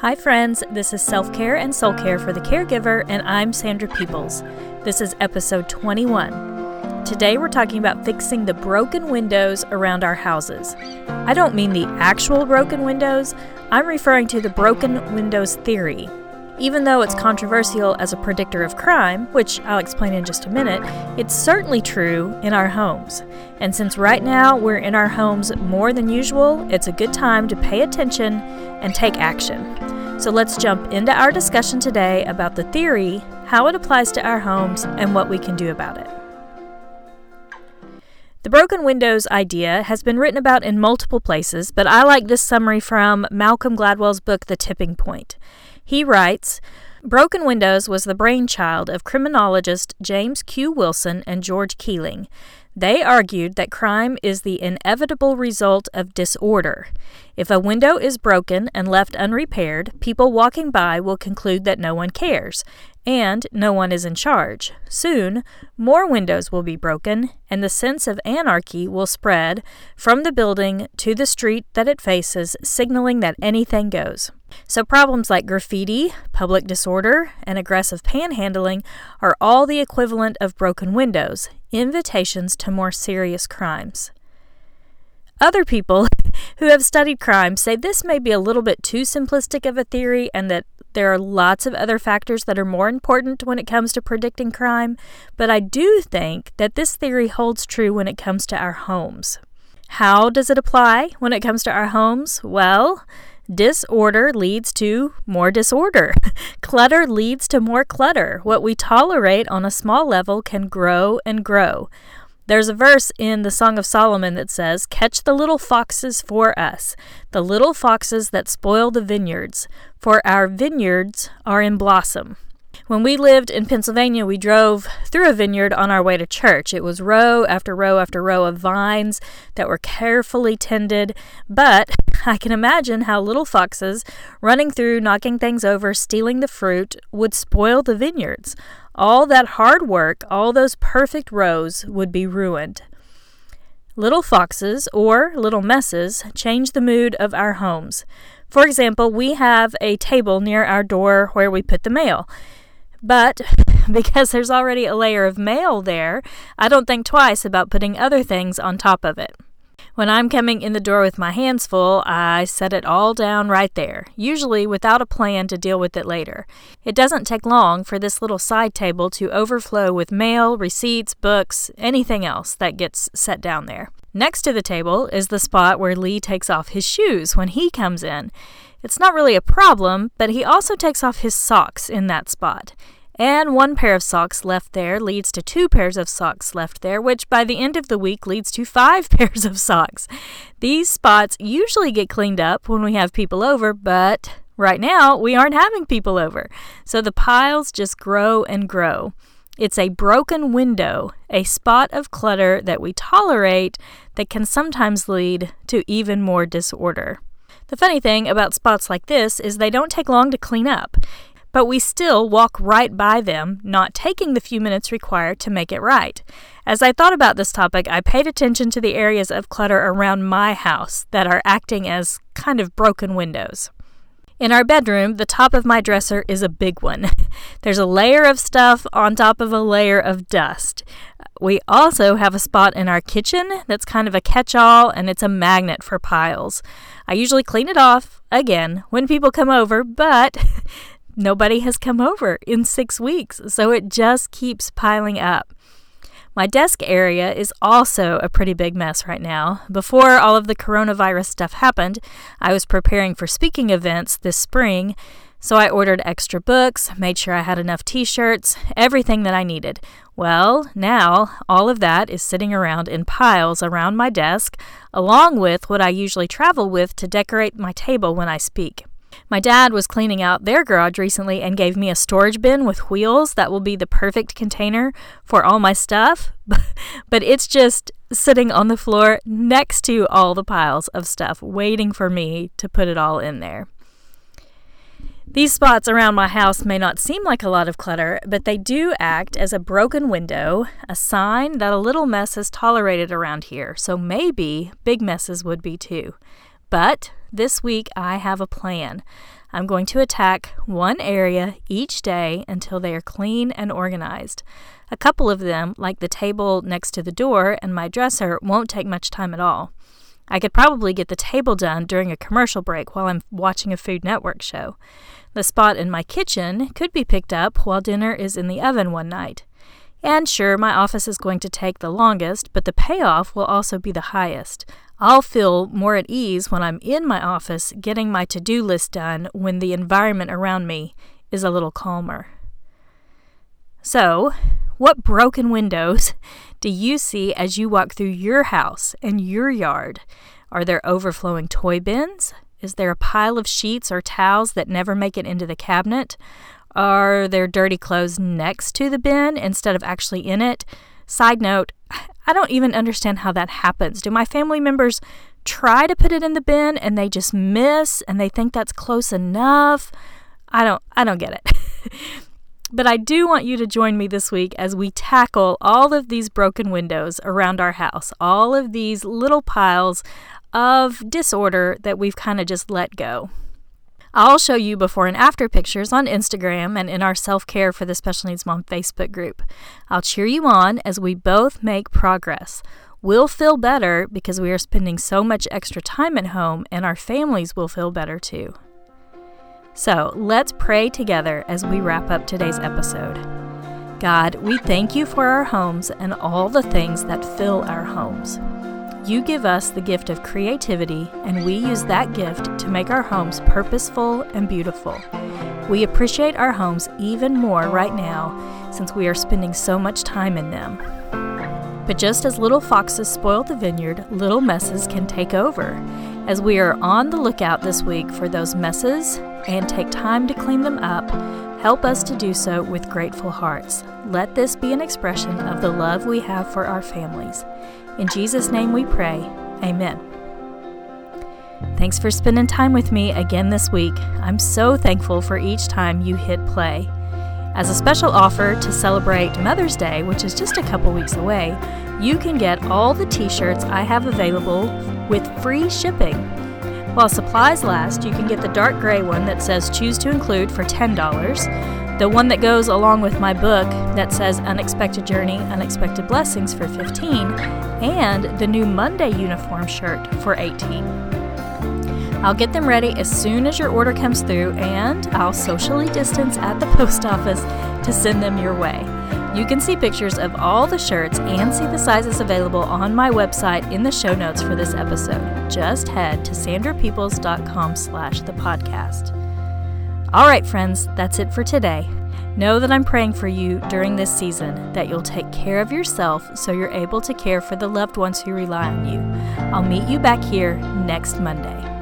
Hi friends, this is Self-Care and Soul Care for the Caregiver, and I'm Sandra Peoples. This is episode 21. Today we're talking about fixing the broken windows around our houses. I don't mean the actual broken windows, I'm referring to the broken windows theory. Even though it's controversial as a predictor of crime, which I'll explain in just a minute, it's certainly true in our homes. And since right now we're in our homes more than usual, it's a good time to pay attention and take action. So let's jump into our discussion today about the theory, how it applies to our homes, and what we can do about it. The broken windows idea has been written about in multiple places, but I like this summary from Malcolm Gladwell's book, The Tipping Point. He writes, "Broken Windows was the brainchild of criminologist James Q. Wilson and George Kelling. They argued that crime is the inevitable result of disorder. If a window is broken and left unrepaired, people walking by will conclude that no one cares, and no one is in charge. Soon, more windows will be broken, and the sense of anarchy will spread from the building to the street that it faces, signaling that anything goes. So problems like graffiti, public disorder, and aggressive panhandling are all the equivalent of broken windows, invitations to more serious crimes." Other people who have studied crime say this may be a little bit too simplistic of a theory and that there are lots of other factors that are more important when it comes to predicting crime, but I do think that this theory holds true when it comes to our homes. How does it apply when it comes to our homes? Well, disorder leads to more disorder. Clutter leads to more clutter. What we tolerate on a small level can grow and grow. There's a verse in the Song of Solomon that says, "Catch the little foxes for us, the little foxes that spoil the vineyards, for our vineyards are in blossom." When we lived in Pennsylvania, we drove through a vineyard on our way to church. It was row after row after row of vines that were carefully tended, but I can imagine how little foxes running through, knocking things over, stealing the fruit would spoil the vineyards. All that hard work, all those perfect rows would be ruined. Little foxes, or little messes, change the mood of our homes. For example, we have a table near our door where we put the mail. But because there's already a layer of mail there, I don't think twice about putting other things on top of it. When I'm coming in the door with my hands full, I set it all down right there, usually without a plan to deal with it later. It doesn't take long for this little side table to overflow with mail, receipts, books, anything else that gets set down there. Next to the table is the spot where Lee takes off his shoes when he comes in. It's not really a problem, but he also takes off his socks in that spot. And one pair of socks left there leads to two pairs of socks left there, which by the end of the week leads to five pairs of socks. These spots usually get cleaned up when we have people over, but right now we aren't having people over. So the piles just grow and grow. It's a broken window, a spot of clutter that we tolerate that can sometimes lead to even more disorder. The funny thing about spots like this is they don't take long to clean up, but we still walk right by them, not taking the few minutes required to make it right. As I thought about this topic, I paid attention to the areas of clutter around my house that are acting as kind of broken windows. In our bedroom, the top of my dresser is a big one. There's a layer of stuff on top of a layer of dust. We also have a spot in our kitchen that's kind of a catch-all, and it's a magnet for piles. I usually clean it off, again, when people come over, but nobody has come over in 6 weeks, so it just keeps piling up. My desk area is also a pretty big mess right now. Before all of the coronavirus stuff happened, I was preparing for speaking events this spring, so I ordered extra books, made sure I had enough t-shirts, everything that I needed. Well, now all of that is sitting around in piles around my desk, along with what I usually travel with to decorate my table when I speak. My dad was cleaning out their garage recently and gave me a storage bin with wheels that will be the perfect container for all my stuff, but it's just sitting on the floor next to all the piles of stuff, waiting for me to put it all in there. These spots around my house may not seem like a lot of clutter, but they do act as a broken window, a sign that a little mess is tolerated around here, so maybe big messes would be too. But this week I have a plan. I'm going to attack one area each day until they are clean and organized. A couple of them, like the table next to the door and my dresser, won't take much time at all. I could probably get the table done during a commercial break while I'm watching a Food Network show. The spot in my kitchen could be picked up while dinner is in the oven one night. And sure, my office is going to take the longest, but the payoff will also be the highest. I'll feel more at ease when I'm in my office getting my to-do list done when the environment around me is a little calmer. So, what broken windows do you see as you walk through your house and your yard? Are there overflowing toy bins? Is there a pile of sheets or towels that never make it into the cabinet? Are there dirty clothes next to the bin instead of actually in it? Side note, I don't even understand how that happens. Do my family members try to put it in the bin and they just miss and they think that's close enough? I don't get it. But I do want you to join me this week as we tackle all of these broken windows around our house, all of these little piles of disorder that we've kind of just let go. I'll show you before and after pictures on Instagram and in our Self-Care for the Special Needs Mom Facebook group. I'll cheer you on as we both make progress. We'll feel better because we are spending so much extra time at home, and our families will feel better too. So let's pray together as we wrap up today's episode. God, we thank you for our homes and all the things that fill our homes. You give us the gift of creativity, and we use that gift to make our homes purposeful and beautiful. We appreciate our homes even more right now since we are spending so much time in them. But just as little foxes spoil the vineyard, little messes can take over. As we are on the lookout this week for those messes and take time to clean them up, help us to do so with grateful hearts. Let this be an expression of the love we have for our families. In Jesus' name we pray. Amen. Thanks for spending time with me again this week. I'm so thankful for each time you hit play. As a special offer to celebrate Mother's Day, which is just a couple weeks away, you can get all the t-shirts I have available with free shipping. While supplies last, you can get the dark gray one that says Choose to Include for $10. The one that goes along with my book that says Unexpected Journey, Unexpected Blessings for $15, and the new Monday uniform shirt for $18. I'll get them ready as soon as your order comes through, and I'll socially distance at the post office to send them your way. You can see pictures of all the shirts and see the sizes available on my website in the show notes for this episode. Just head to sandrapeoples.com/thepodcast. All right, friends, that's it for today. Know that I'm praying for you during this season, that you'll take care of yourself so you're able to care for the loved ones who rely on you. I'll meet you back here next Monday.